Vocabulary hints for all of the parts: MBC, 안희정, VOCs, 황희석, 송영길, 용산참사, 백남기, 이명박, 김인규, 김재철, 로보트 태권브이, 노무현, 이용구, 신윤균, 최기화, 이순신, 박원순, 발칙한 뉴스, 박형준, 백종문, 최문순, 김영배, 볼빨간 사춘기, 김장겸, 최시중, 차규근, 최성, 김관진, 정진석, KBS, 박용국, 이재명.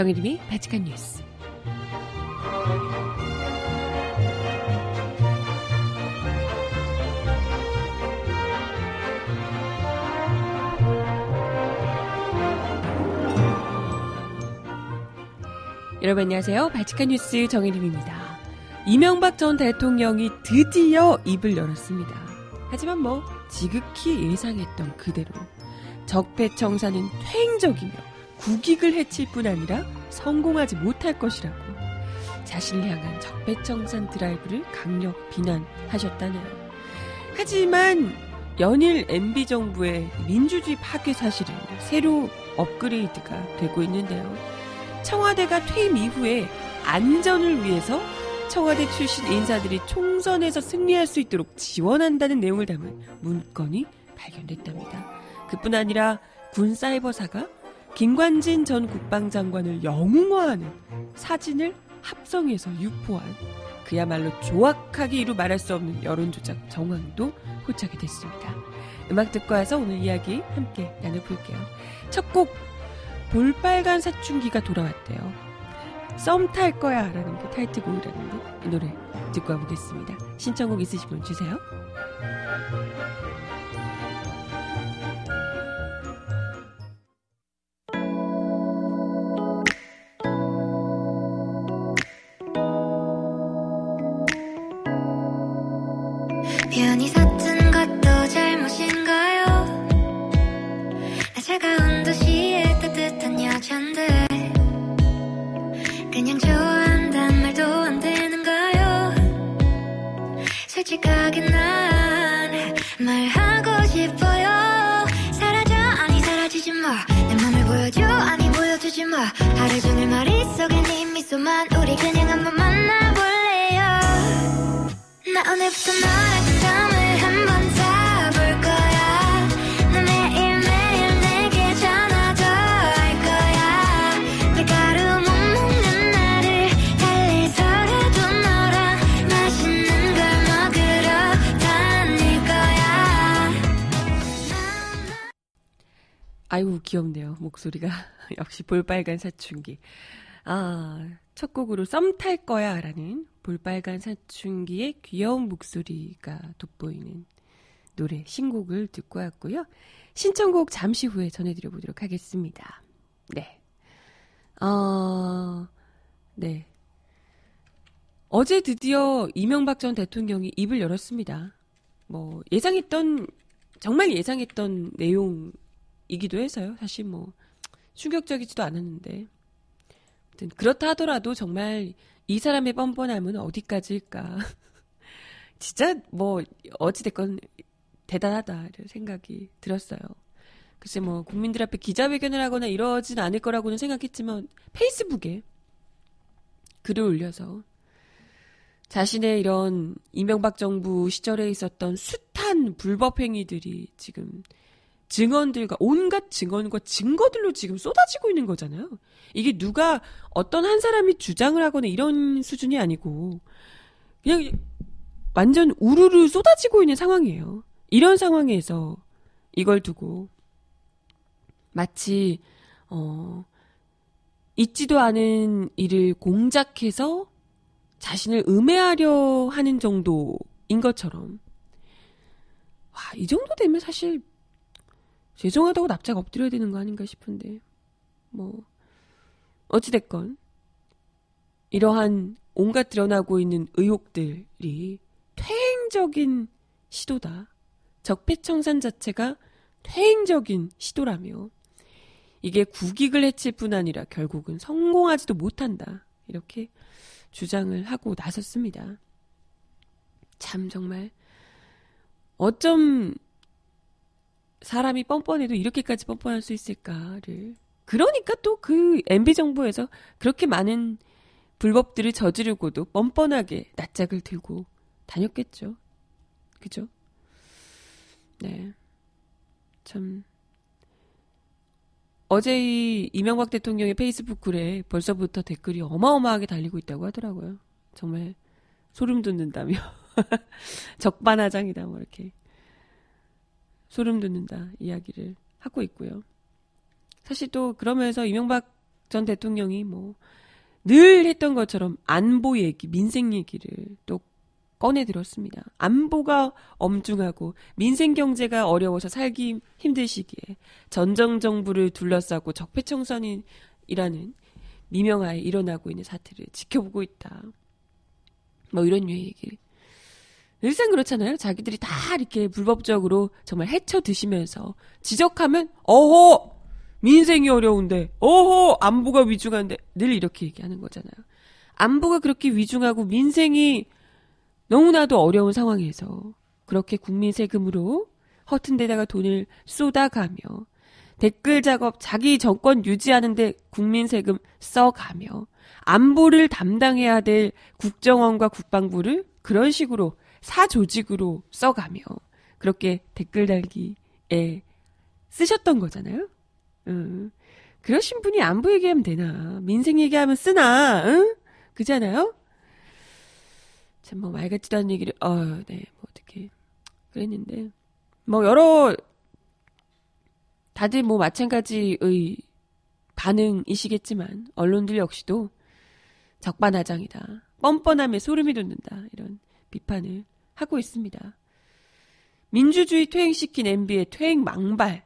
정혜림이 발칙한 뉴스. 여러분 안녕하세요. 발칙한 뉴스 정혜림입니다. 이명박 전 대통령이 드디어 입을 열었습니다. 하지만 뭐 지극히 예상했던 그대로 적폐청산은 퇴행적이며 국익을 해칠 뿐 아니라 성공하지 못할 것이라고 자신을 향한 적폐청산 드라이브를 강력 비난하셨다네요. 하지만 연일 MB 정부의 민주주의 파괴 사실은 새로 업그레이드가 되고 있는데요. 청와대가 퇴임 이후에 안전을 위해서 청와대 출신 인사들이 총선에서 승리할 수 있도록 지원한다는 내용을 담은 문건이 발견됐답니다. 그뿐 아니라 군 사이버사가 김관진 전 국방장관을 영웅화하는 사진을 합성해서 유포한 그야말로 조악하기로 말할 수 없는 여론조작 정황도 포착이 됐습니다. 음악 듣고 와서 오늘 이야기 함께 나눠볼게요. 첫 곡 볼빨간 사춘기가 돌아왔대요. 썸 탈 거야 라는 게 타이틀곡이라는 게 이 노래 듣고 와보겠습니다. 신청곡 있으신 분 주세요. 변이 섰던 것도 잘못인가요? 나 차가운 도시에 따뜻한 여잔데 그냥 좋아한단 말도 안 되는가요? 솔직하게 난 말하고 싶어요. 사라져 아니 사라지지 마. 내 맘을 보여줘 아니 보여주지 마. 하루 종일 머릿속에 네 미소만. 우리 그냥 한번 만나볼래요. 나 오늘부터 너랑 아이고 귀엽네요. 목소리가 역시 볼빨간 사춘기. 아, 첫 곡으로 썸 탈 거야 라는 볼빨간 사춘기의 귀여운 목소리가 돋보이는 노래 신곡을 듣고 왔고요. 신청곡 잠시 후에 전해드려보도록 하겠습니다. 네. 네. 어제 드디어 이명박 전 대통령이 입을 열었습니다. 뭐 정말 예상했던 내용 이기도 해서요. 사실 뭐 충격적이지도 않았는데 아무튼 그렇다 하더라도 정말 이 사람의 뻔뻔함은 어디까지일까. 진짜 뭐 어찌됐건 대단하다 이런 생각이 들었어요. 글쎄 뭐 국민들 앞에 기자회견을 하거나 이러진 않을 거라고는 생각했지만 페이스북에 글을 올려서 자신의 이런 이명박 정부 시절에 있었던 숱한 불법 행위들이 지금 증언들과 온갖 증언과 증거들로 지금 쏟아지고 있는 거잖아요. 이게 누가 어떤 한 사람이 주장을 하거나 이런 수준이 아니고 그냥 완전 우르르 쏟아지고 있는 상황이에요. 이런 상황에서 이걸 두고 마치 있지도 않은 일을 공작해서 자신을 음해하려 하는 정도인 것처럼 와, 이 정도 되면 사실 죄송하다고 납작 엎드려야 되는 거 아닌가 싶은데 뭐 어찌됐건 이러한 온갖 드러나고 있는 의혹들이 퇴행적인 시도다. 적폐청산 자체가 퇴행적인 시도라며 이게 국익을 해칠 뿐 아니라 결국은 성공하지도 못한다. 이렇게 주장을 하고 나섰습니다. 참 정말 어쩜 사람이 뻔뻔해도 이렇게까지 뻔뻔할 수 있을까를. 그러니까 또 그 MB 정부에서 그렇게 많은 불법들을 저지르고도 뻔뻔하게 낯짝을 들고 다녔겠죠. 그죠? 네. 참. 어제 이명박 대통령의 페이스북 글에 벌써부터 댓글이 어마어마하게 달리고 있다고 하더라고요. 정말 소름 돋는다며. 적반하장이다, 뭐 이렇게. 소름 돋는다 이야기를 하고 있고요. 사실 또 그러면서 이명박 전 대통령이 뭐 늘 했던 것처럼 안보 얘기, 민생 얘기를 또 꺼내들었습니다. 안보가 엄중하고 민생 경제가 어려워서 살기 힘들 시기에 전정정부를 둘러싸고 적폐청산이라는 미명하에 일어나고 있는 사태를 지켜보고 있다. 뭐 이런 유의 얘기를. 늘상 그렇잖아요. 자기들이 다 이렇게 불법적으로 정말 헤쳐 드시면서 지적하면 어허! 민생이 어려운데 어허! 안보가 위중한데 늘 이렇게 얘기하는 거잖아요. 안보가 그렇게 위중하고 민생이 너무나도 어려운 상황에서 그렇게 국민 세금으로 허튼 데다가 돈을 쏟아가며 댓글 작업 자기 정권 유지하는 데 국민 세금 써가며 안보를 담당해야 될 국정원과 국방부를 그런 식으로 사조직으로 써가며 그렇게 댓글 달기에 쓰셨던 거잖아요. 그러신 분이 안보 얘기하면 되나 민생 얘기하면 쓰나 그잖아요. 참 뭐 말 같지도 않은 얘기를 뭐 어떻게 그랬는데 뭐 여러 다들 뭐 마찬가지의 반응이시겠지만 언론들 역시도 적반하장이다. 뻔뻔함에 소름이 돋는다. 이런 비판을 하고 있습니다. 민주주의 퇴행시킨 MB의 퇴행 망발,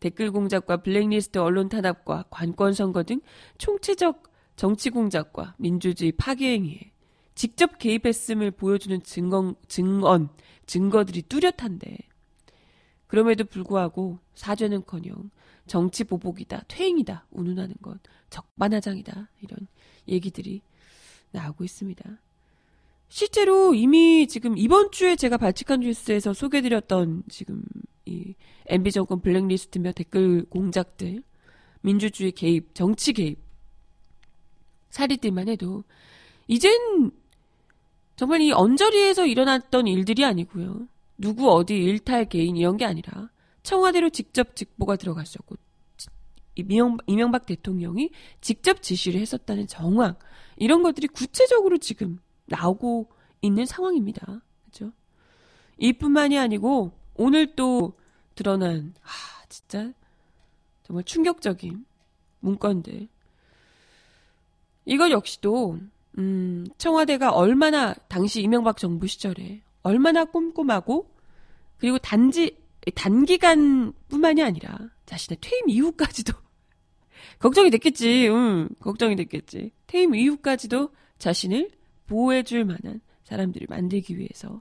댓글 공작과 블랙리스트 언론 탄압과 관권 선거 등 총체적 정치 공작과 민주주의 파괴 행위에 직접 개입했음을 보여주는 증거들이 뚜렷한데 그럼에도 불구하고 사죄는커녕 정치 보복이다, 퇴행이다, 운운하는 건 적반하장이다 이런 얘기들이 나오고 있습니다. 실제로 이미 지금 이번 주에 제가 발칙한 뉴스에서 소개드렸던 지금 이 MB 정권 블랙리스트며 댓글 공작들, 민주주의 개입, 정치 개입 사례들만 해도 이젠 정말 이 언저리에서 일어났던 일들이 아니고요. 누구 어디 일탈 개인 이런 게 아니라 청와대로 직접 직보가 들어갔었고 이명박 대통령이 직접 지시를 했었다는 정황 이런 것들이 구체적으로 지금 나오고 있는 상황입니다. 그렇죠? 이뿐만이 아니고 오늘 또 드러난 진짜 정말 충격적인 문건들 이것 역시도 청와대가 얼마나 당시 이명박 정부 시절에 얼마나 꼼꼼하고 그리고 단기간 뿐만이 아니라 자신의 퇴임 이후까지도 걱정이 됐겠지 퇴임 이후까지도 자신을 보호해줄 만한 사람들을 만들기 위해서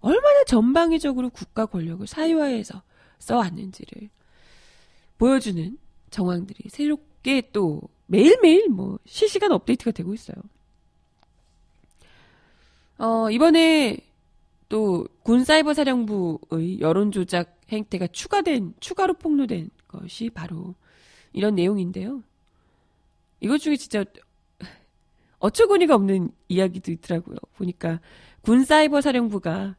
얼마나 전방위적으로 국가 권력을 사유화해서 써왔는지를 보여주는 정황들이 새롭게 또 매일매일 뭐 실시간 업데이트가 되고 있어요. 이번에 또 군사이버사령부의 여론조작 행태가 추가로 폭로된 것이 바로 이런 내용인데요. 이것 중에 진짜 어처구니가 없는 이야기도 있더라고요. 보니까 군사이버사령부가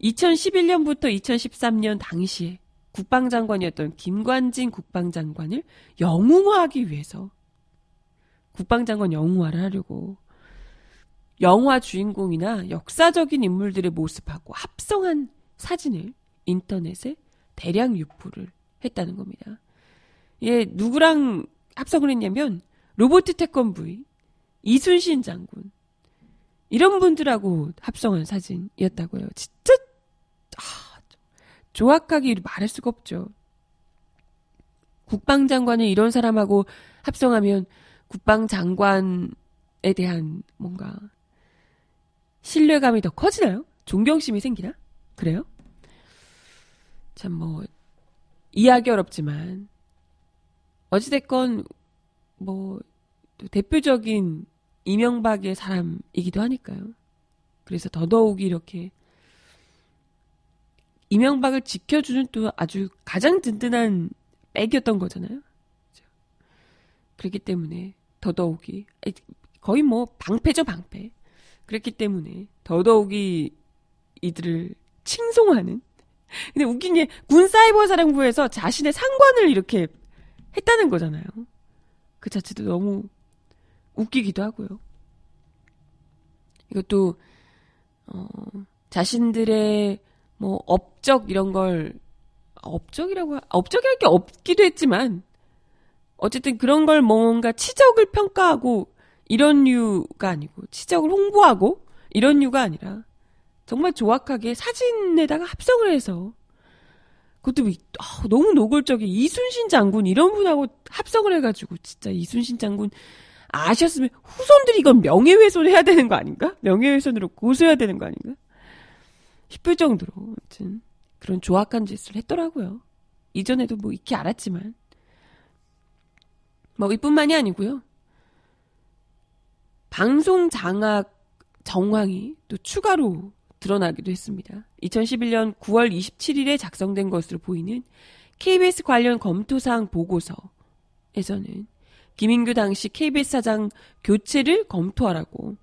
2011년부터 2013년 당시에 국방장관이었던 김관진 국방장관을 영웅화하기 위해서 국방장관 영웅화를 하려고 영화 주인공이나 역사적인 인물들의 모습하고 합성한 사진을 인터넷에 대량 유포를 했다는 겁니다. 얘 누구랑 합성을 했냐면 로보트 태권브이, 이순신 장군 이런 분들하고 합성한 사진이었다고요. 진짜 조악하게 말할 수가 없죠. 국방장관을 이런 사람하고 합성하면 국방장관에 대한 뭔가 신뢰감이 더 커지나요? 존경심이 생기나? 그래요? 참 뭐 이해하기 어렵지만 어찌됐건 뭐 대표적인 이명박의 사람이기도 하니까요. 그래서 더더욱 이렇게 이명박을 지켜주는 또 아주 가장 든든한 백이었던 거잖아요. 그렇기 때문에 더더욱이 거의 뭐 방패죠. 그렇기 때문에 더더욱이 이들을 칭송하는. 근데 웃긴 게 군사이버사령부에서 자신의 상관을 이렇게 했다는 거잖아요. 그 자체도 너무 웃기기도 하고요. 이것도 자신들의 뭐 업적이라고 업적이 할 게 없기도 했지만 어쨌든 그런 걸 뭔가 치적을 평가하고 이런 류가 아니고, 치적을 홍보하고 이런 류가 아니라 정말 조악하게 사진에다가 합성을 해서, 그것도 너무 노골적인 이순신 장군 이런 분하고 합성을 해가지고, 진짜 이순신 장군 아셨으면 후손들이 이건 명예훼손해야 되는 거 아닌가? 명예훼손으로 고소해야 되는 거 아닌가? 싶을 정도로 아무튼 그런 조악한 짓을 했더라고요. 이전에도 뭐 익히 알았지만. 뭐 이뿐만이 아니고요. 방송 장악 정황이 또 추가로 드러나기도 했습니다. 2011년 9월 27일에 작성된 것으로 보이는 KBS 관련 검토사항 보고서에서는 김인규 당시 KBS 사장 교체를 검토하라고,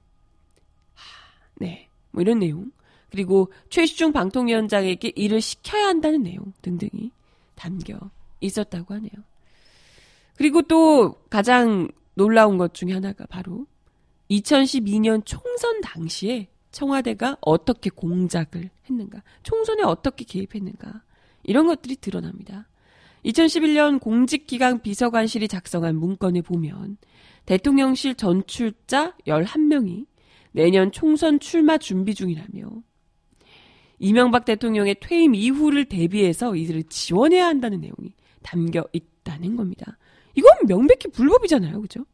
네, 뭐 이런 내용, 그리고 최시중 방통위원장에게 일을 시켜야 한다는 내용 등등이 담겨 있었다고 하네요. 그리고 또 가장 놀라운 것 중에 하나가 바로 2012년 총선 당시에 청와대가 어떻게 공작을 했는가, 총선에 어떻게 개입했는가, 이런 것들이 드러납니다. 2011년 공직기강 비서관실이 작성한 문건에 보면 대통령실 전출자 11명이 내년 총선 출마 준비 중이라며, 이명박 대통령의 퇴임 이후를 대비해서 이들을 지원해야 한다는 내용이 담겨 있다는 겁니다. 이건 명백히 불법이잖아요, 그죠?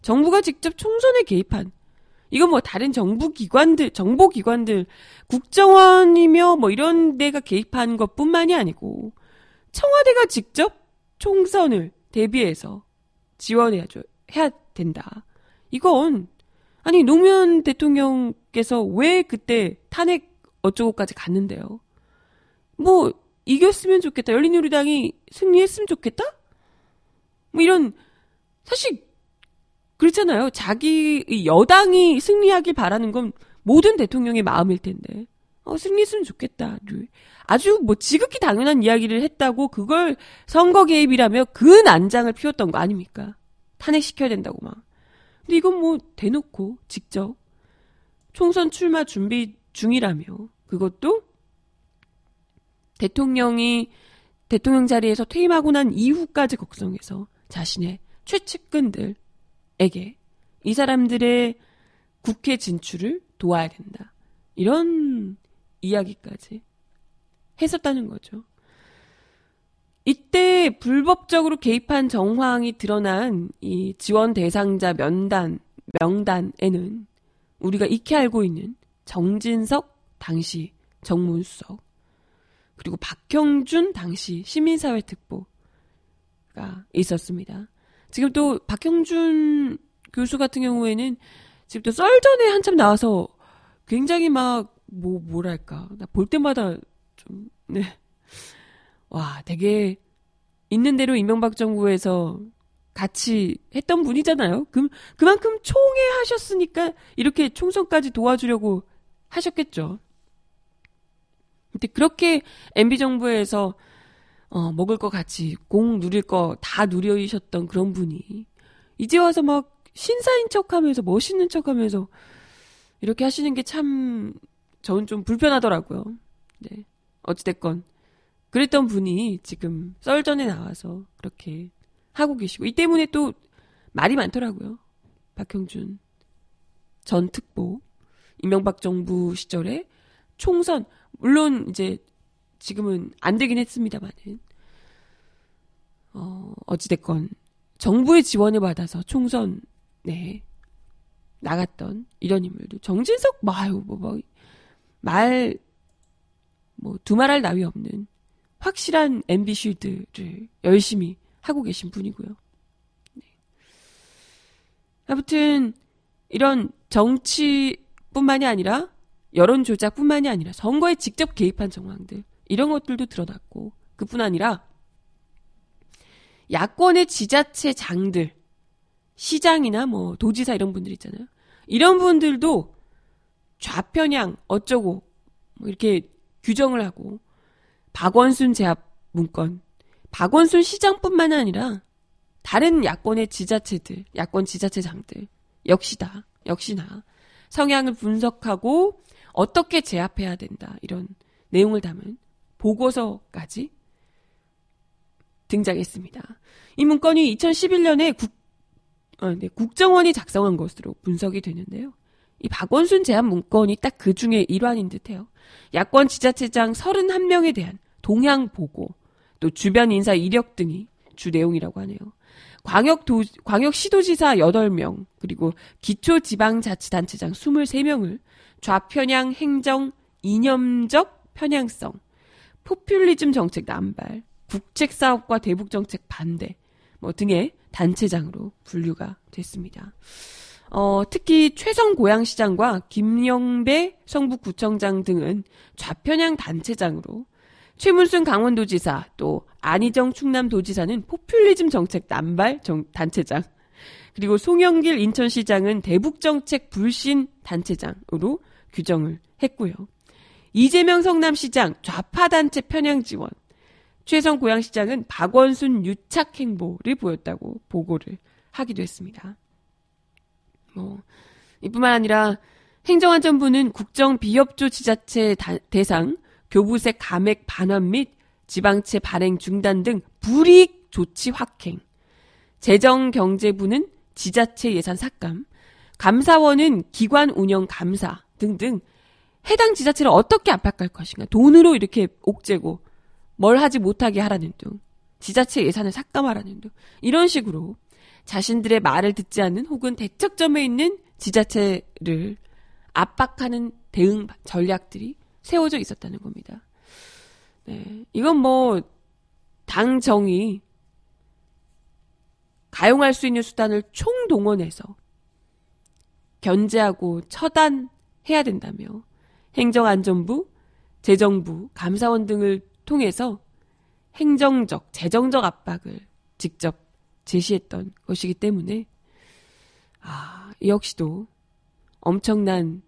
정부가 직접 총선에 개입한, 이건 뭐 다른 정보기관들, 국정원이며 뭐 이런 데가 개입한 것뿐만이 아니고 청와대가 직접 총선을 대비해서 지원해야죠, 해야 된다. 이건, 아니 노무현 대통령께서 왜 그때 탄핵 어쩌고까지 갔는데요? 뭐 이겼으면 좋겠다, 열린우리당이 승리했으면 좋겠다? 뭐 이런, 사실 그렇잖아요. 자기 여당이 승리하길 바라는 건 모든 대통령의 마음일 텐데, 승리했으면 좋겠다. 아주 뭐 지극히 당연한 이야기를 했다고 그걸 선거 개입이라며 그 난장을 피웠던 거 아닙니까? 탄핵시켜야 된다고 막. 근데 이건 뭐 대놓고 직접 총선 출마 준비 중이라며, 그것도 대통령 자리에서 퇴임하고 난 이후까지 걱정해서 자신의 최측근들 에게 이 사람들의 국회 진출을 도와야 된다, 이런 이야기까지 했었다는 거죠. 이때 불법적으로 개입한 정황이 드러난 이 지원 대상자 명단에는 우리가 익히 알고 있는 정진석 당시 정무수석, 그리고 박형준 당시 시민사회특보가 있었습니다. 지금 또 박형준 교수 같은 경우에는 지금 또 썰전에 한참 나와서 굉장히 막 뭐랄까, 나 볼 때마다 좀, 네, 와, 되게 있는 대로 이명박 정부에서 같이 했던 분이잖아요. 그만큼 총애 하셨으니까 이렇게 총선까지 도와주려고 하셨겠죠. 근데 그렇게 MB 정부에서 먹을 거 같이 공 누릴 거 다 누리셨던 그런 분이 이제 와서 막 신사인 척하면서 멋있는 척하면서 이렇게 하시는 게 참 저는 좀 불편하더라고요. 네, 어찌됐건 그랬던 분이 지금 썰전에 나와서 그렇게 하고 계시고, 이 때문에 또 말이 많더라고요. 박형준 전 특보, 이명박 정부 시절에 총선, 물론 이제 지금은 안 되긴 했습니다만은, 어찌됐건 정부의 지원을 받아서 총선에 나갔던 이런 인물도, 정진석 두말할 나위 없는 확실한 MB 쉴드를 열심히 하고 계신 분이고요. 네. 아무튼 이런 정치뿐만이 아니라 여론조작뿐만이 아니라 선거에 직접 개입한 정황들, 이런 것들도 드러났고, 그뿐 아니라 야권의 지자체 장들, 시장이나 뭐 도지사 이런 분들 있잖아요. 이런 분들도 좌편향 어쩌고 뭐 이렇게 규정을 하고, 박원순 제압 문건, 박원순 시장뿐만 아니라 다른 야권의 지자체들, 야권 지자체 장들 역시나 성향을 분석하고 어떻게 제압해야 된다, 이런 내용을 담은 보고서까지 등장했습니다. 이 문건이 2011년에 국정원이 작성한 것으로 분석이 되는데요. 이 박원순 제안 문건이 딱 그 중에 일환인 듯해요. 야권 지자체장 31명에 대한 동향 보고, 또 주변 인사 이력 등이 주 내용이라고 하네요. 광역시도지사 8명, 그리고 기초지방자치단체장 23명을 좌편향 행정, 이념적 편향성, 포퓰리즘 정책 남발, 국책사업과 대북정책 반대 등의 단체장으로 분류가 됐습니다. 특히 최성고양시장과 김영배 성북구청장 등은 좌편향 단체장으로, 최문순 강원도지사, 또 안희정 충남도지사는 포퓰리즘 정책 남발 단체장, 그리고 송영길 인천시장은 대북정책 불신 단체장으로 규정을 했고요. 이재명 성남시장 좌파단체 편향 지원, 최성 고양시장은 박원순 유착 행보를 보였다고 보고를 하기도 했습니다. 이뿐만 아니라 행정안전부는 국정 비협조 지자체 대상 교부세 감액 반환 및 지방채 발행 중단 등 불이익 조치 확행, 재정경제부는 지자체 예산 삭감, 감사원은 기관 운영 감사 등등 해당 지자체를 어떻게 압박할 것인가, 돈으로 이렇게 옥죄고 뭘 하지 못하게 하라는 등, 지자체 예산을 삭감하라는 등, 이런 식으로 자신들의 말을 듣지 않는 혹은 대척점에 있는 지자체를 압박하는 대응 전략들이 세워져 있었다는 겁니다. 네, 이건 당 정이 가용할 수 있는 수단을 총동원해서 견제하고 처단해야 된다며 행정안전부, 재정부, 감사원 등을 통해서 행정적, 재정적 압박을 직접 제시했던 것이기 때문에 이 역시도 엄청난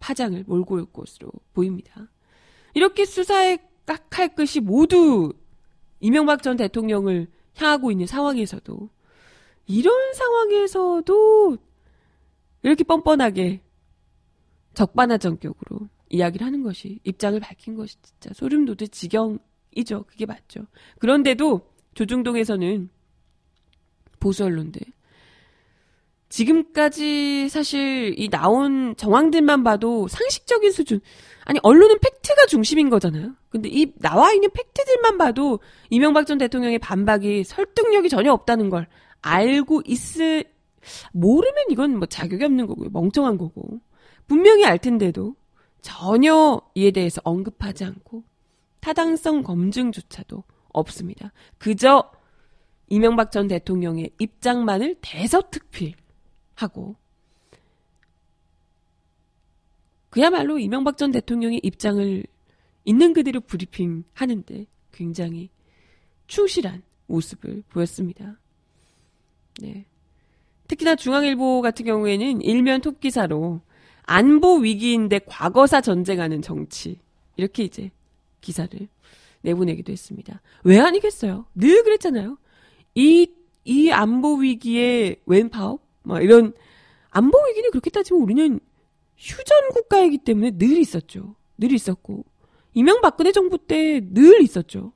파장을 몰고 올 것으로 보입니다. 이렇게 수사에 깍할 것이 모두 이명박 전 대통령을 향하고 있는 상황에서도, 이런 상황에서도 이렇게 뻔뻔하게 적반하장격으로 이야기를 하는 것이, 입장을 밝힌 것이 진짜 소름 돋을 지경이죠. 그게 맞죠. 그런데도 조중동에서는 보수 언론들, 지금까지 사실 이 나온 정황들만 봐도 상식적인 수준, 아니 언론은 팩트가 중심인 거잖아요. 근데 이 나와 있는 팩트들만 봐도 이명박 전 대통령의 반박이 설득력이 전혀 없다는 걸 알고 모르면 이건 자격이 없는 거고요, 멍청한 거고, 분명히 알 텐데도 전혀 이에 대해서 언급하지 않고 타당성 검증조차도 없습니다. 그저 이명박 전 대통령의 입장만을 대서특필하고, 그야말로 이명박 전 대통령의 입장을 있는 그대로 브리핑하는데 굉장히 충실한 모습을 보였습니다. 네. 특히나 중앙일보 같은 경우에는 일면 톱기사로 안보 위기인데 과거사 전쟁하는 정치, 이렇게 이제 기사를 내보내기도 했습니다. 왜 아니겠어요? 늘 그랬잖아요. 이 안보 위기에 웬 파업? 이런 안보 위기는 그렇게 따지면 우리는 휴전 국가이기 때문에 늘 있었죠. 늘 있었고 이명박근혜 정부 때 늘 있었죠.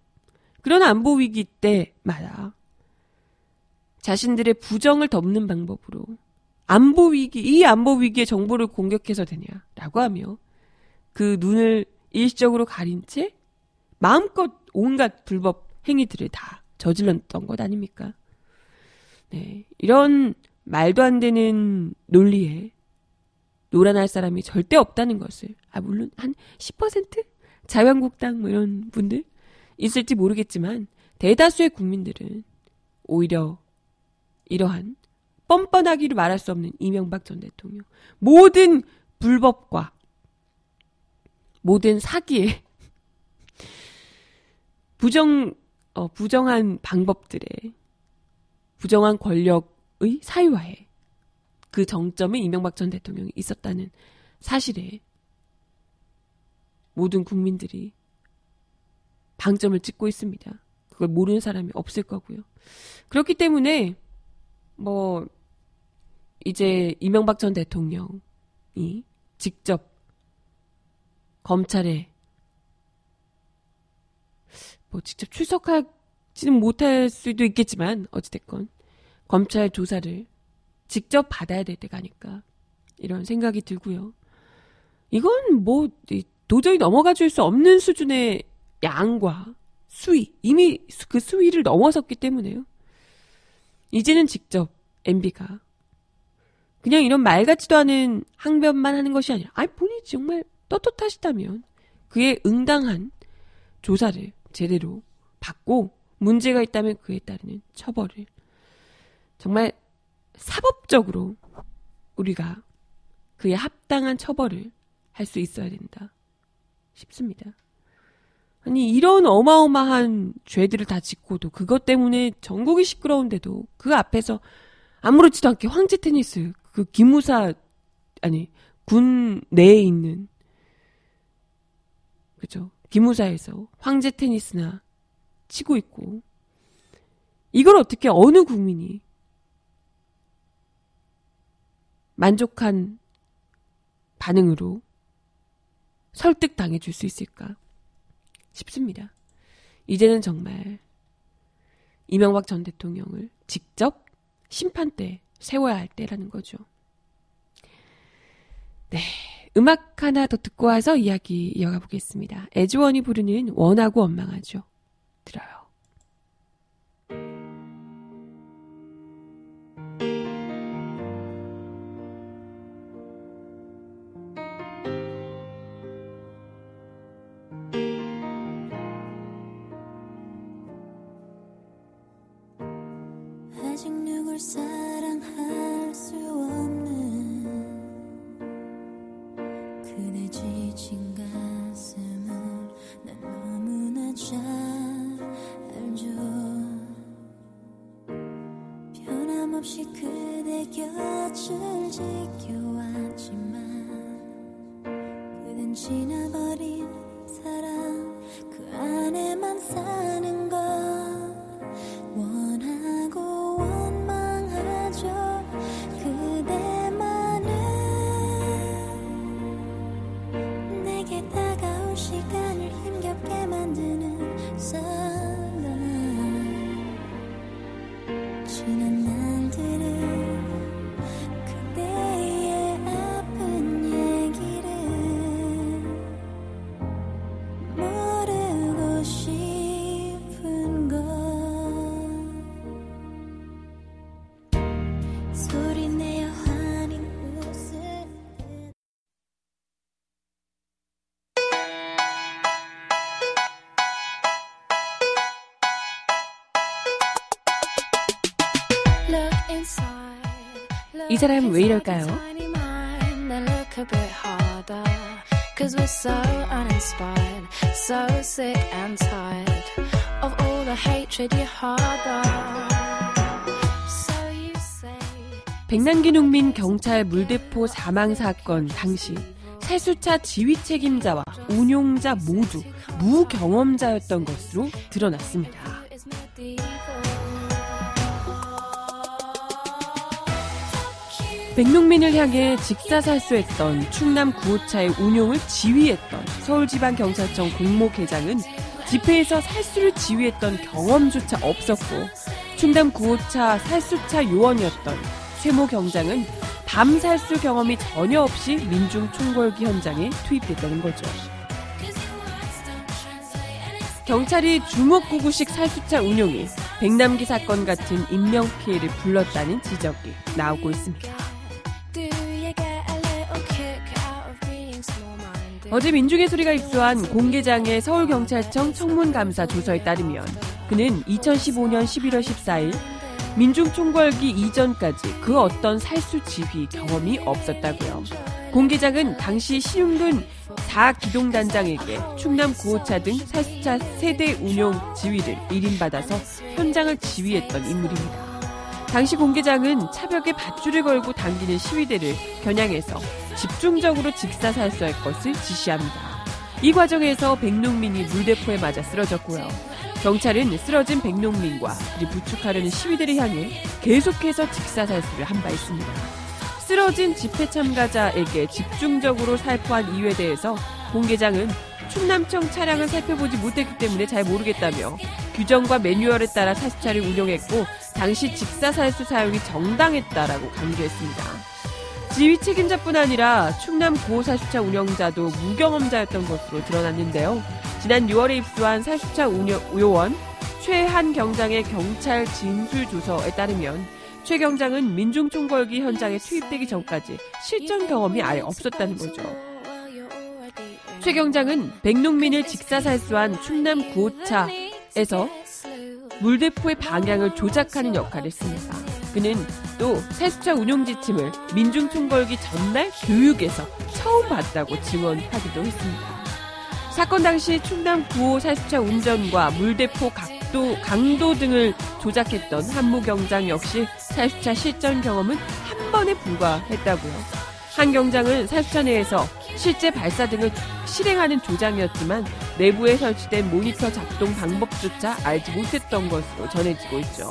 그런 안보 위기 때마다 자신들의 부정을 덮는 방법으로 이 안보 위기의 정보를 공격해서 되냐라고 하며 그 눈을 일시적으로 가린 채 마음껏 온갖 불법 행위들을 다 저질렀던 것 아닙니까? 네, 이런 말도 안 되는 논리에 노란할 사람이 절대 없다는 것을, 물론 한 10% 자유한국당 이런 분들 있을지 모르겠지만 대다수의 국민들은 오히려 이러한 뻔뻔하기로 말할 수 없는 이명박 전 대통령, 모든 불법과 모든 사기에 부정한 방법들의 부정한 권력의 사유화에 그 정점에 이명박 전 대통령이 있었다는 사실에 모든 국민들이 방점을 찍고 있습니다. 그걸 모르는 사람이 없을 거고요. 그렇기 때문에 이제 이명박 전 대통령이 직접 검찰에 직접 출석하지 지는 못할 수도 있겠지만 어찌됐건 검찰 조사를 직접 받아야 될 때가 아닐까 이런 생각이 들고요. 이건 뭐 도저히 넘어가 줄 수 없는 수준의 양과 수위, 이미 그 수위를 넘어섰기 때문에요. 이제는 직접 MB가 그냥 이런 말 같지도 않은 항변만 하는 것이 아니라 본인이 정말 떳떳하시다면 그에 응당한 조사를 제대로 받고 문제가 있다면 그에 따르는 처벌을 정말 사법적으로 우리가 그에 합당한 처벌을 할 수 있어야 된다 싶습니다. 아니 이런 어마어마한 죄들을 다 짓고도 그것 때문에 전국이 시끄러운데도 그 앞에서 아무렇지도 않게 황제 테니스 그 기무사 군 내에 있는 그죠 기무사에서 황제 테니스나 치고 있고 이걸 어떻게 어느 국민이 만족한 반응으로 설득당해 줄 수 있을까 싶습니다. 이제는 정말 이명박 전 대통령을 직접 심판대에 세워야 할 때라는 거죠. 네, 음악 하나 더 듣고 와서 이야기 이어가 보겠습니다. 애즈원이 부르는 원하고 원망하죠. 들어요. 아직 누굴 사랑할 수 없는 그대 지친 가슴을 난 너무나 잘 알죠. 변함없이 그대 곁을 지켜왔지만 그댄 지나버린 사랑 그 안에만 사는 걸 원하고 이 사람 왜 이럴까요? 백남기 농민 경찰 물대포 사망 사건 당시 세수차 지휘 책임자와 운용자 모두 무경험자였던 것으로 드러났습니다. 백농민을 향해 직사살수했던 충남 구호차의 운용을 지휘했던 서울지방경찰청 공모계장은 집회에서 살수를 지휘했던 경험조차 없었고 충남 구호차 살수차 요원이었던 최모 경장은 밤 살수 경험이 전혀 없이 민중 총궐기 현장에 투입됐다는 거죠. 경찰이 주먹구구식 살수차 운용이 백남기 사건 같은 인명피해를 불렀다는 지적이 나오고 있습니다. 어제 민중의 소리가 입수한 공개장의 서울경찰청 청문감사 조서에 따르면 그는 2015년 11월 14일 민중총궐기 이전까지 그 어떤 살수 지휘 경험이 없었다고요. 공개장은 당시 신윤균 4기동단장에게 충남 구호차 등 살수차 3대 운용 지휘를 1인 받아서 현장을 지휘했던 인물입니다. 당시 공개장은 차벽에 밧줄을 걸고 당기는 시위대를 겨냥해서 집중적으로 직사살수할 것을 지시합니다. 이 과정에서 백농민이 물대포에 맞아 쓰러졌고요. 경찰은 쓰러진 백농민과 그리 부축하려는 시위대를 향해 계속해서 직사살수를 한 바 있습니다. 쓰러진 집회 참가자에게 집중적으로 살포한 이에 대해서 공개장은 충남청 차량을 살펴보지 못했기 때문에 잘 모르겠다며 규정과 매뉴얼에 따라 사수차를 운영했고 당시 직사사수 사용이 정당했다라고 강조했습니다. 지휘 책임자뿐 아니라 충남 고 사수차 운영자도 무경험자였던 것으로 드러났는데요. 지난 6월에 입수한 사수차 요원 최한 경장의 경찰 진술조서에 따르면 최 경장은 민중총궐기 현장에 투입되기 전까지 실전 경험이 아예 없었다는 거죠. 최 경장은 백농민을 직사살수한 충남 구호차에서 물대포의 방향을 조작하는 역할을 했습니다. 그는 또 살수차 운용지침을 민중총궐기 전날 교육에서 처음 봤다고 증언하기도 했습니다. 사건 당시 충남 구호 살수차 운전과 물대포 강도 등을 조작했던 한모 경장 역시 살수차 실전 경험은 한 번에 불과했다고요. 한 경장은 살수차 내에서 실제 발사 등을 실행하는 조장이었지만 내부에 설치된 모니터 작동 방법조차 알지 못했던 것으로 전해지고 있죠.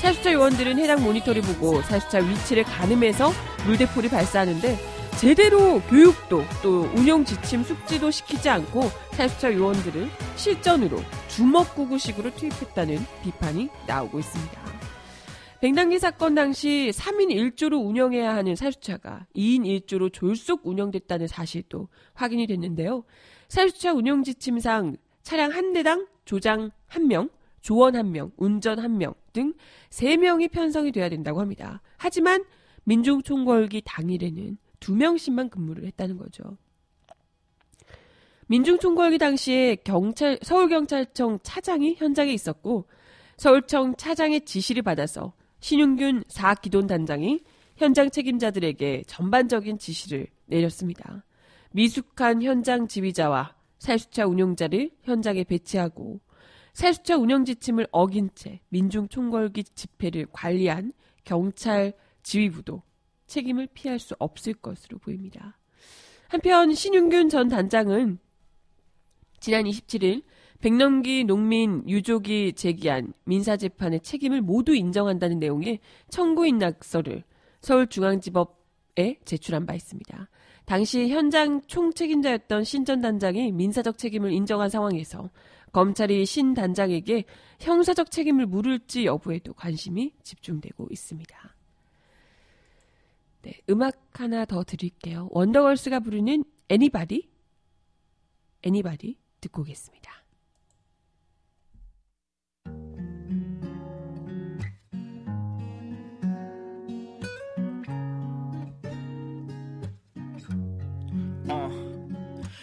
살수차 요원들은 해당 모니터를 보고 살수차 위치를 가늠해서 물대포를 발사하는데 제대로 교육도 또 운영 지침 숙지도 시키지 않고 살수차 요원들을 실전으로 주먹구구식으로 투입했다는 비판이 나오고 있습니다. 백남기 사건 당시 3인 1조로 운영해야 하는 살수차가 2인 1조로 졸속 운영됐다는 사실도 확인이 됐는데요. 살수차 운영 지침상 차량 한 대당 조장 1명, 조원 1명, 운전 1명 등 3명이 편성이 돼야 된다고 합니다. 하지만 민중총궐기 당일에는 2명씩만 근무를 했다는 거죠. 민중총궐기 당시에 서울경찰청 차장이 현장에 있었고 서울청 차장의 지시를 받아서 신윤균 4기돈 단장이 현장 책임자들에게 전반적인 지시를 내렸습니다. 미숙한 현장 지휘자와 살수차 운영자를 현장에 배치하고 살수차 운영 지침을 어긴 채 민중총궐기 집회를 관리한 경찰 지휘부도 책임을 피할 수 없을 것으로 보입니다. 한편 신윤균 전 단장은 지난 27일 백남기 농민 유족이 제기한 민사재판의 책임을 모두 인정한다는 내용의 청구인 낙서를 서울중앙지법에 제출한 바 있습니다. 당시 현장 총책임자였던 신 전 단장이 민사적 책임을 인정한 상황에서 검찰이 신 단장에게 형사적 책임을 물을지 여부에도 관심이 집중되고 있습니다. 네, 음악 하나 더 드릴게요. 원더걸스가 부르는 Anybody? Anybody 듣고 오겠습니다.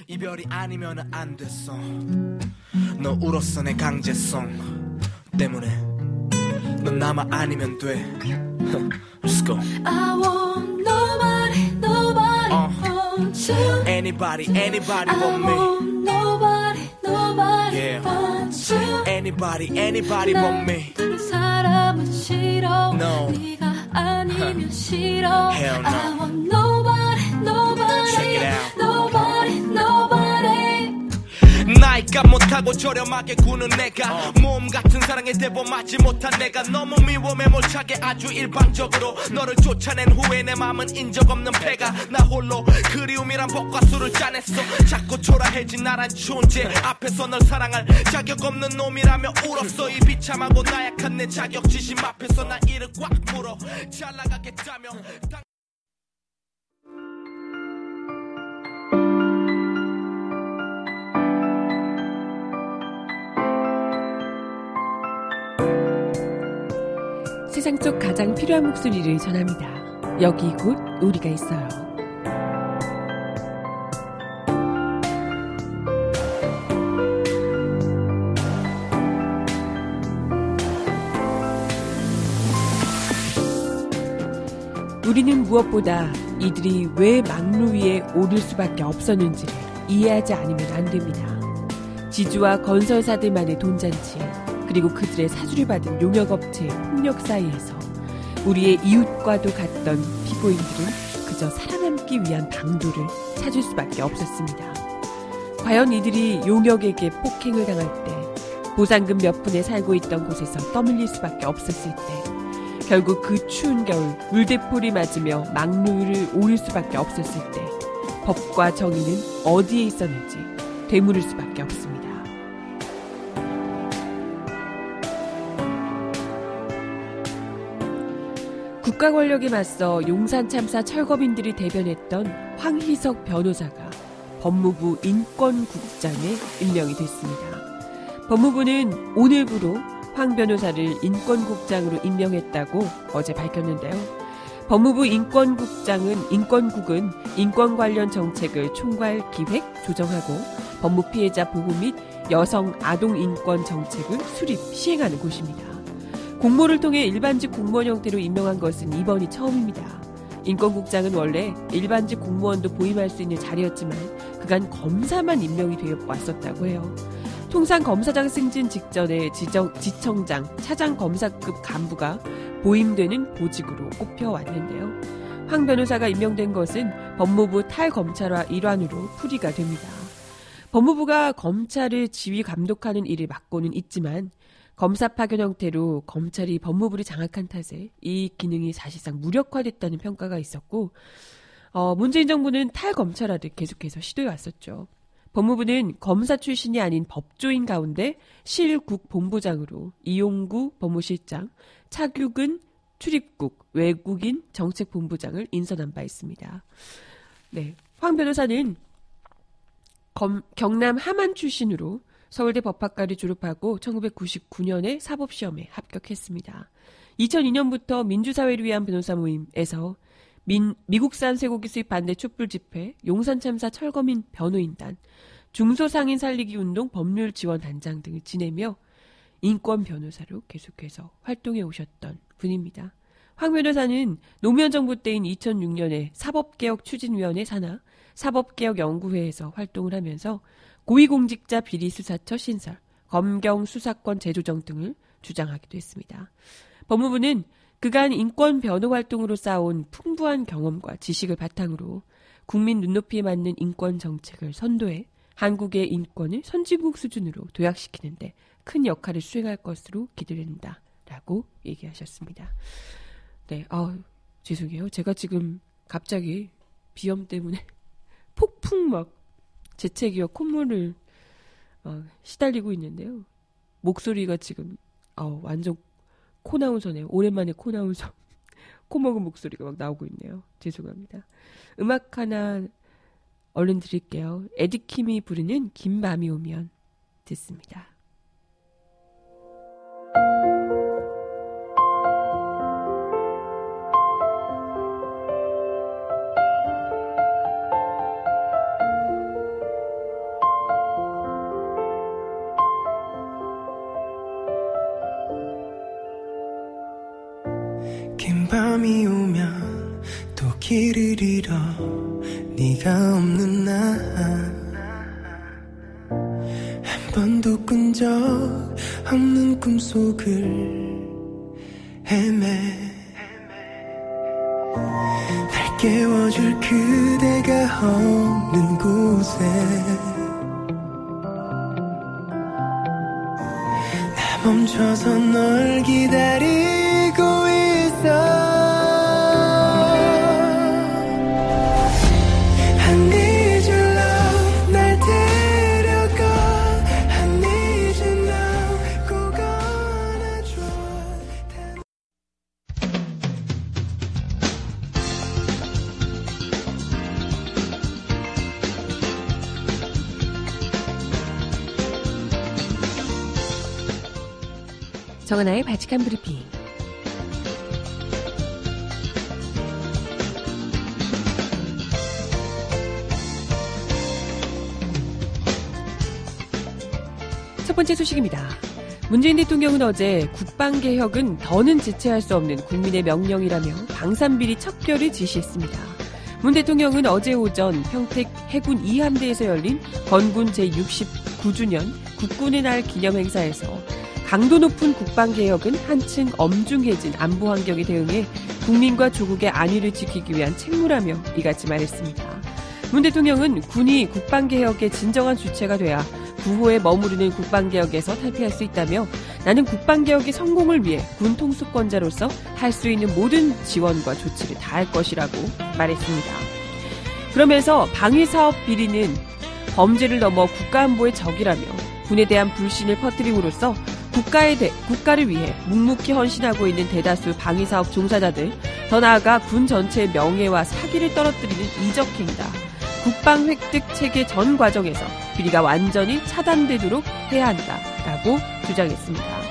이별이 아니면 안 됐어. 너 울었어 내 강제성 때문에. 넌 나만 아니면 돼. Let's go. I want nobody, nobody but you. Anybody, anybody but me. I want nobody, nobody yeah. but you. Anybody, anybody but me. 난 사람은 싫어. No. 네가 아니면 싫어. Hell no. I want nobody, nobody. Check it out. Nobody, nobody. 나이가 못하고 저렴하게 구는 내가 모험 같은 사랑에 대범하지 못한 내가 너무 미워 매몰차게 아주 일방적으로 너를 쫓아낸 후에 내 맘은 인적 없는 패가 나 홀로 그리움이란 법과 술을 짜냈어. 자꾸 초라해진 나란 존재 앞에서 널 사랑할 자격 없는 놈이라며 울었어. 이 비참하고 나약한 내 자격지심 앞에서 나 이를 꽉 물어 잘 나가겠다며 세상 속 가장 필요한 목소리를 전합니다. 여기 곧 우리가 있어요. 우리는 무엇보다 이들이 왜 망루 위에 오를 수밖에 없었는지를 이해하지 않으면 안 됩니다. 지주와 건설사들만의 돈잔치, 그리고 그들의 사주를 받은 용역업체의 폭력 사이에서 우리의 이웃과도 같던 피고인들은 그저 살아남기 위한 방도를 찾을 수밖에 없었습니다. 과연 이들이 용역에게 폭행을 당할 때, 보상금 몇 푼에 살고 있던 곳에서 떠밀릴 수밖에 없었을 때, 결국 그 추운 겨울 물대포를 맞으며 망루를 오를 수밖에 없었을 때, 법과 정의는 어디에 있었는지, 되물을 수밖에 없습니다. 국가 권력에 맞서 용산참사 철거민들이 대변했던 황희석 변호사가 법무부 인권국장에 임명이 됐습니다. 법무부는 오늘부로 황 변호사를 인권국장으로 임명했다고 어제 밝혔는데요. 법무부 인권국은 인권 관련 정책을 총괄 기획, 조정하고 법무 피해자 보호 및 여성, 아동 인권 정책을 수립, 시행하는 곳입니다. 공모를 통해 일반직 공무원 형태로 임명한 것은 이번이 처음입니다. 인권국장은 원래 일반직 공무원도 부임할 수 있는 자리였지만 그간 검사만 임명이 되어 왔었다고 해요. 통상 검사장 승진 직전에 지청장, 차장검사급 간부가 보임되는 보직으로 꼽혀왔는데요. 황 변호사가 임명된 것은 법무부 탈검찰화 일환으로 풀이가 됩니다. 법무부가 검찰을 지휘 감독하는 일을 맡고는 있지만 검사 파견 형태로 검찰이 법무부를 장악한 탓에 이 기능이 사실상 무력화됐다는 평가가 있었고, 문재인 정부는 탈검찰화를 계속해서 시도해왔었죠. 법무부는 검사 출신이 아닌 법조인 가운데 실국본부장으로 이용구 법무실장, 차규근 출입국 외국인 정책본부장을 인선한 바 있습니다. 네, 황 변호사는 경남 함안 출신으로 서울대 법학과를 졸업하고 1999년에 사법시험에 합격했습니다. 2002년부터 민주사회를 위한 변호사 모임에서 미국산 쇠고기 수입 반대 촛불집회, 용산참사 철거민 변호인단, 중소상인 살리기 운동 법률 지원 단장 등을 지내며 인권 변호사로 계속해서 활동해 오셨던 분입니다. 황 변호사는 노무현 정부 때인 2006년에 사법개혁추진위원회 산하 사법개혁연구회에서 활동을 하면서 고위공직자 비리수사처 신설, 검경수사권 재조정 등을 주장하기도 했습니다. 법무부는 그간 인권 변호 활동으로 쌓아온 풍부한 경험과 지식을 바탕으로 국민 눈높이에 맞는 인권 정책을 선도해 한국의 인권을 선진국 수준으로 도약시키는 데 큰 역할을 수행할 것으로 기대된다라고 얘기하셨습니다. 네, 죄송해요. 제가 지금 갑자기 비염 때문에 폭풍 막 재채기와 콧물을 시달리고 있는데요. 목소리가 지금 완전 코 나온 선이에요. 오랜만에 코 나온 선. 코 먹은 목소리가 막 나오고 있네요. 죄송합니다. 음악 하나 얼른 드릴게요. 에디킴이 부르는 긴 밤이 오면 듣습니다. 밤이 오면 또 길을 잃어 네가 없는 날한 번도 꾼적 없는 꿈속을 헤매 날 깨워줄 그대가 없는 곳에 나 멈춰서 널 기다리고 있어 정하나의 발칙한 브리핑. 첫 번째 소식입니다. 문재인 대통령은 어제 국방개혁은 더는 지체할 수 없는 국민의 명령이라며 방산비리 척결을 지시했습니다. 문 대통령은 어제 오전 평택 해군 2함대에서 열린 건군 제69주년 국군의 날 기념행사에서 강도 높은 국방개혁은 한층 엄중해진 안보 환경에 대응해 국민과 조국의 안위를 지키기 위한 책무라며 이같이 말했습니다. 문 대통령은 군이 국방개혁의 진정한 주체가 돼야 구호에 머무르는 국방개혁에서 탈피할 수 있다며 나는 국방개혁의 성공을 위해 군 통수권자로서 할 수 있는 모든 지원과 조치를 다할 것이라고 말했습니다. 그러면서 방위사업 비리는 범죄를 넘어 국가안보의 적이라며 군에 대한 불신을 퍼뜨림으로써 국가를 위해 묵묵히 헌신하고 있는 대다수 방위사업 종사자들, 더 나아가 군 전체의 명예와 사기를 떨어뜨리는 이적행위다. 국방 획득 체계 전 과정에서 비리가 완전히 차단되도록 해야 한다라고 주장했습니다.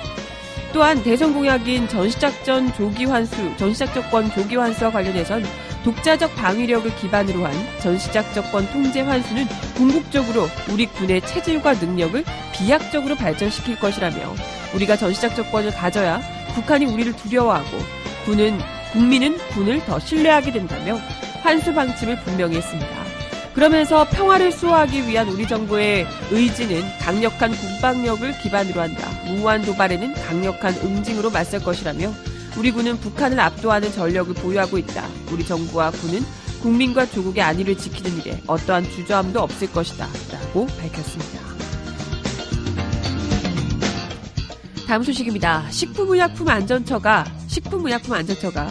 또한 대선 공약인 전시작권 조기 환수와 관련해선 독자적 방위력을 기반으로 한 전시작전권 통제 환수는 궁극적으로 우리 군의 체질과 능력을 비약적으로 발전시킬 것이라며, 우리가 전시작전권을 가져야 북한이 우리를 두려워하고 국민은 군을 더 신뢰하게 된다며 환수 방침을 분명히 했습니다. 그러면서 평화를 수호하기 위한 우리 정부의 의지는 강력한 군방력을 기반으로 한다. 무모한 도발에는 강력한 응징으로 맞설 것이라며, 우리 군은 북한을 압도하는 전력을 보유하고 있다. 우리 정부와 군은 국민과 조국의 안위를 지키는 일에 어떠한 주저함도 없을 것이다. 라고 밝혔습니다. 다음 소식입니다. 식품의약품 안전처가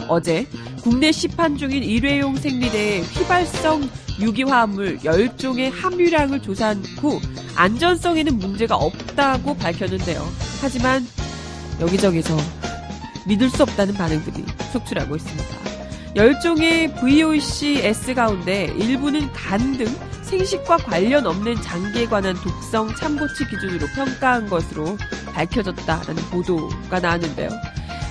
어제 국내 시판 중인 일회용 생리대의 휘발성 유기화합물 10종의 함유량을 조사한 후 안전성에는 문제가 없다고 밝혔는데요. 하지만 여기저기서 믿을 수 없다는 반응들이 속출하고 있습니다. 10종의 VOCs 가운데 일부는 간 등 생식과 관련 없는 장기에 관한 독성 참고치 기준으로 평가한 것으로 밝혀졌다라는 보도가 나왔는데요.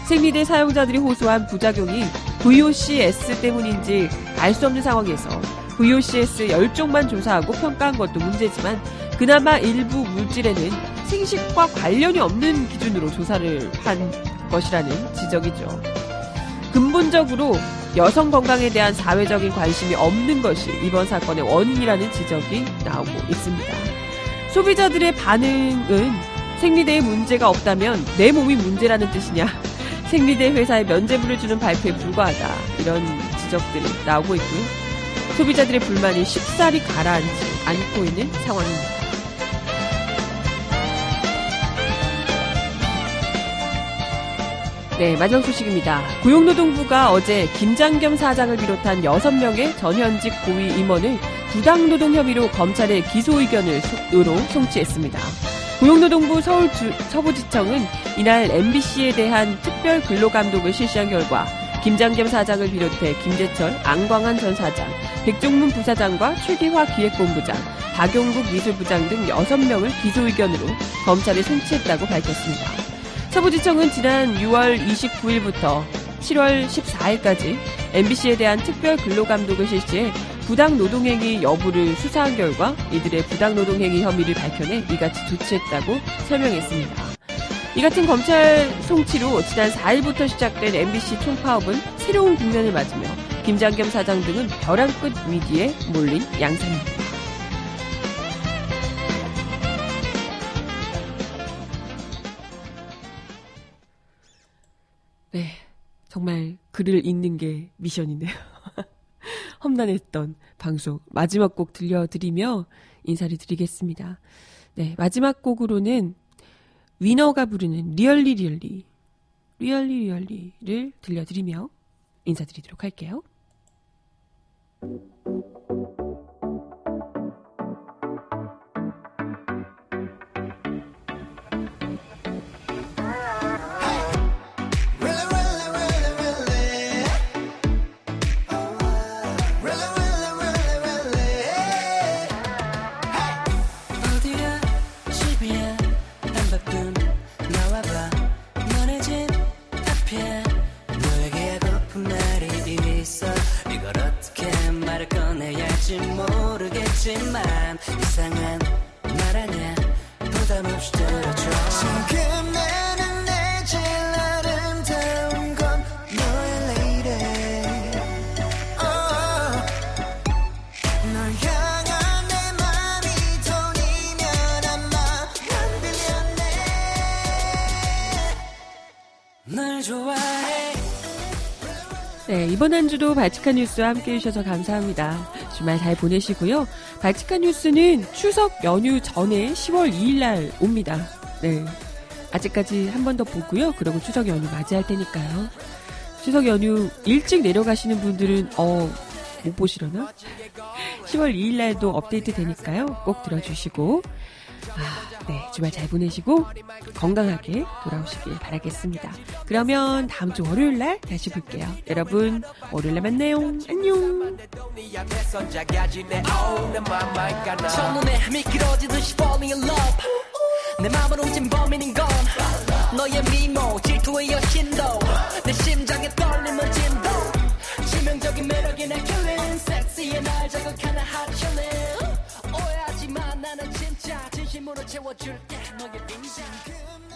생리대 사용자들이 호소한 부작용이 VOCs 때문인지 알 수 없는 상황에서 VOCs 10종만 조사하고 평가한 것도 문제지만, 그나마 일부 물질에는 생식과 관련이 없는 기준으로 조사를 한 것이라는 지적이죠. 근본적으로 여성 건강에 대한 사회적인 관심이 없는 것이 이번 사건의 원인이라는 지적이 나오고 있습니다. 소비자들의 반응은 생리대에 문제가 없다면 내 몸이 문제라는 뜻이냐, 생리대 회사에 면제부를 주는 발표에 불과하다, 이런 지적들이 나오고 있고, 소비자들의 불만이 쉽사리 가라앉지 않고 있는 상황입니다. 네, 마지막 소식입니다. 고용노동부가 어제 김장겸 사장을 비롯한 6명의 전현직 고위 임원을 부당노동 혐의로 검찰에 기소 의견으로 송치했습니다. 고용노동부 서부지청은 이날 MBC에 대한 특별 근로감독을 실시한 결과 김장겸 사장을 비롯해 김재철, 안광환 전 사장, 백종문 부사장과 최기화 기획본부장, 박용국 미술부장 등 6명을 기소 의견으로 검찰에 송치했다고 밝혔습니다. 서부지청은 지난 6월 29일부터 7월 14일까지 MBC에 대한 특별 근로감독을 실시해 부당노동행위 여부를 수사한 결과 이들의 부당노동행위 혐의를 밝혀내 이같이 조치했다고 설명했습니다. 이 같은 검찰 송치로 지난 4일부터 시작된 MBC 총파업은 새로운 국면을 맞으며, 김장겸 사장 등은 벼랑 끝 위기에 몰린 양상입니다. 네, 정말 글을 읽는 게 미션이네요. 험난했던 방송 마지막 곡 들려드리며 인사를 드리겠습니다. 네, 마지막 곡으로는 위너가 부르는 리얼리를 들려드리며 인사드리도록 할게요. 모르겠지만 이상한 말 아냐, 부담 없이 들어줘. 지금 나는 내 제일 아름다운 건 너의 레이데, 널 향한 내 맘이 돈이면 아마 난 빌렸네. 널 좋아해. 네, 이번 한 주도 발칙한 뉴스와 함께해 주셔서 감사합니다. 주말 잘 보내시고요. 발칙한 뉴스는 추석 연휴 전에 10월 2일 날 옵니다. 네, 아직까지 한 번 더 보고요. 그리고 추석 연휴 맞이할 테니까요. 추석 연휴 일찍 내려가시는 분들은 못 보시려나? 10월 2일 날도 업데이트 되니까요. 꼭 들어주시고 네, 주말 잘 보내시고 건강하게 돌아오시길 바라겠습니다. 그러면 다음 주 월요일 날 다시 볼게요. 여러분, 월요일 날 만나요. 안녕. 첫눈에 미끄러지듯이 falling in love. 내 마음을 훔친 범인인 건 너의 미모, 질투의 여신도 내 심장에 떨림을 진도 치명적인 매력이 날 killing 섹시해 날 자극하는 hot chillin' 오해하지만 나는 진짜 진심으로 채워줄게 너의 인생